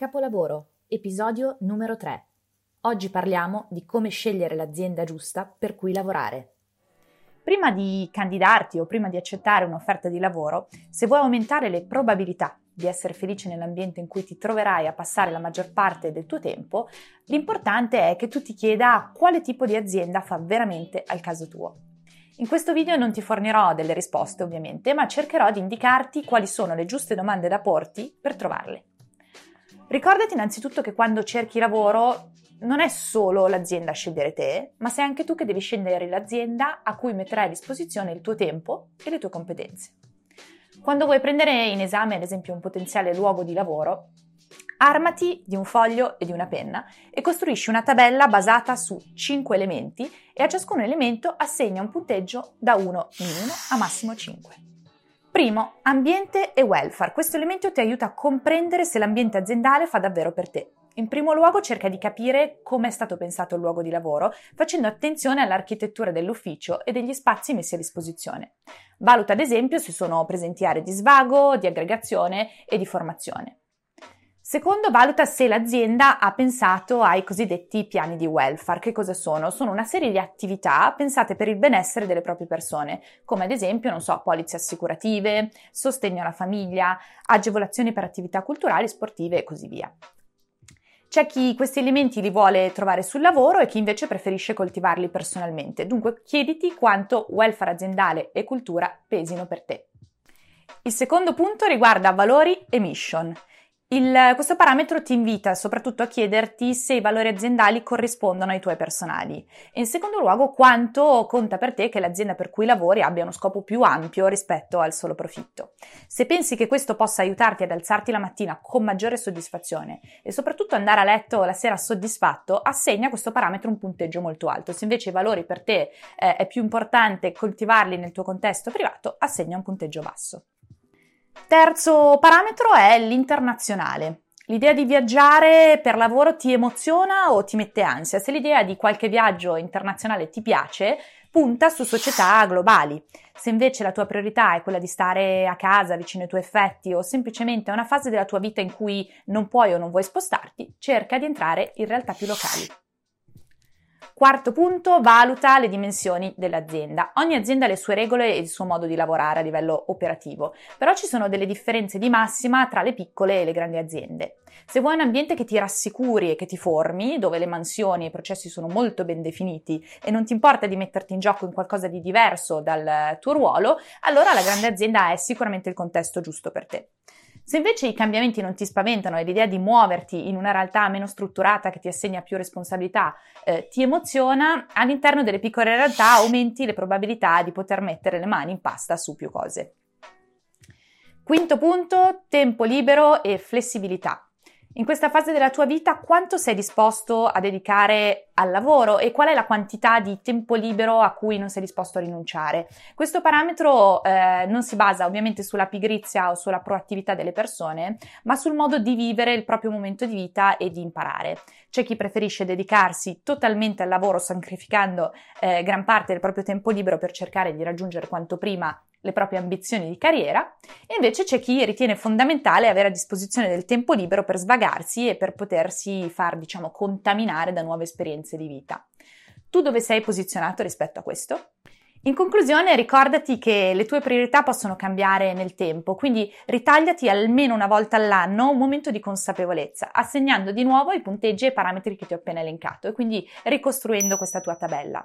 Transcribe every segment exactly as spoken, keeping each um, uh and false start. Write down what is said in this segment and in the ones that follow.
Capolavoro, episodio numero tre. Oggi parliamo di come scegliere l'azienda giusta per cui lavorare. Prima di candidarti o prima di accettare un'offerta di lavoro, se vuoi aumentare le probabilità di essere felice nell'ambiente in cui ti troverai a passare la maggior parte del tuo tempo, l'importante è che tu ti chieda quale tipo di azienda fa veramente al caso tuo. In questo video non ti fornirò delle risposte ovviamente, ma cercherò di indicarti quali sono le giuste domande da porti per trovarle. Ricordati innanzitutto che quando cerchi lavoro non è solo l'azienda a scegliere te, ma sei anche tu che devi scegliere l'azienda a cui metterai a disposizione il tuo tempo e le tue competenze. Quando vuoi prendere in esame, ad esempio, un potenziale luogo di lavoro, armati di un foglio e di una penna e costruisci una tabella basata su cinque elementi e a ciascun elemento assegna un punteggio da uno in uno a massimo cinque. Primo, ambiente e welfare. Questo elemento ti aiuta a comprendere se l'ambiente aziendale fa davvero per te. In primo luogo cerca di capire come è stato pensato il luogo di lavoro, facendo attenzione all'architettura dell'ufficio e degli spazi messi a disposizione. Valuta ad esempio se sono presenti aree di svago, di aggregazione e di formazione. Secondo, valuta se l'azienda ha pensato ai cosiddetti piani di welfare. Che cosa sono? Sono una serie di attività pensate per il benessere delle proprie persone, come ad esempio, non so, polizze assicurative, sostegno alla famiglia, agevolazioni per attività culturali, sportive e così via. C'è chi questi elementi li vuole trovare sul lavoro e chi invece preferisce coltivarli personalmente. Dunque chiediti quanto welfare aziendale e cultura pesino per te. Il secondo punto riguarda valori e mission. Il, questo parametro ti invita soprattutto a chiederti se i valori aziendali corrispondono ai tuoi personali e in secondo luogo quanto conta per te che l'azienda per cui lavori abbia uno scopo più ampio rispetto al solo profitto. Se pensi che questo possa aiutarti ad alzarti la mattina con maggiore soddisfazione e soprattutto andare a letto la sera soddisfatto, assegna a questo parametro un punteggio molto alto. Se invece i valori per te eh, è più importante coltivarli nel tuo contesto privato, assegna un punteggio basso. Terzo parametro è l'internazionale. L'idea di viaggiare per lavoro ti emoziona o ti mette ansia? Se l'idea di qualche viaggio internazionale ti piace, punta su società globali. Se invece la tua priorità è quella di stare a casa vicino ai tuoi affetti o semplicemente è una fase della tua vita in cui non puoi o non vuoi spostarti, cerca di entrare in realtà più locali. Quarto punto, valuta le dimensioni dell'azienda. Ogni azienda ha le sue regole e il suo modo di lavorare a livello operativo, però ci sono delle differenze di massima tra le piccole e le grandi aziende. Se vuoi un ambiente che ti rassicuri e che ti formi, dove le mansioni e i processi sono molto ben definiti e non ti importa di metterti in gioco in qualcosa di diverso dal tuo ruolo, allora la grande azienda è sicuramente il contesto giusto per te. Se invece i cambiamenti non ti spaventano e l'idea di muoverti in una realtà meno strutturata che ti assegna più responsabilità eh, ti emoziona, all'interno delle piccole realtà aumenti le probabilità di poter mettere le mani in pasta su più cose. Quinto punto, tempo libero e flessibilità. In questa fase della tua vita quanto sei disposto a dedicare al lavoro e qual è la quantità di tempo libero a cui non sei disposto a rinunciare? Questo parametro eh, non si basa ovviamente sulla pigrizia o sulla proattività delle persone, ma sul modo di vivere il proprio momento di vita e di imparare. C'è chi preferisce dedicarsi totalmente al lavoro sacrificando eh, gran parte del proprio tempo libero per cercare di raggiungere quanto prima le proprie ambizioni di carriera, e invece c'è chi ritiene fondamentale avere a disposizione del tempo libero per svagarsi e per potersi far, diciamo, contaminare da nuove esperienze di vita. Tu dove sei posizionato rispetto a questo? In conclusione, ricordati che le tue priorità possono cambiare nel tempo, quindi ritagliati almeno una volta all'anno un momento di consapevolezza, assegnando di nuovo i punteggi e i parametri che ti ho appena elencato e quindi ricostruendo questa tua tabella.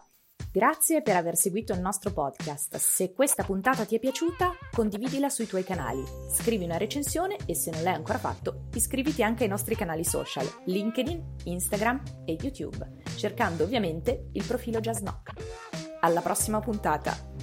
Grazie per aver seguito il nostro podcast. Se questa puntata ti è piaciuta, condividila sui tuoi canali, scrivi una recensione e se non l'hai ancora fatto, iscriviti anche ai nostri canali social, LinkedIn, Instagram e YouTube, cercando ovviamente il profilo Jazznok. Alla prossima puntata!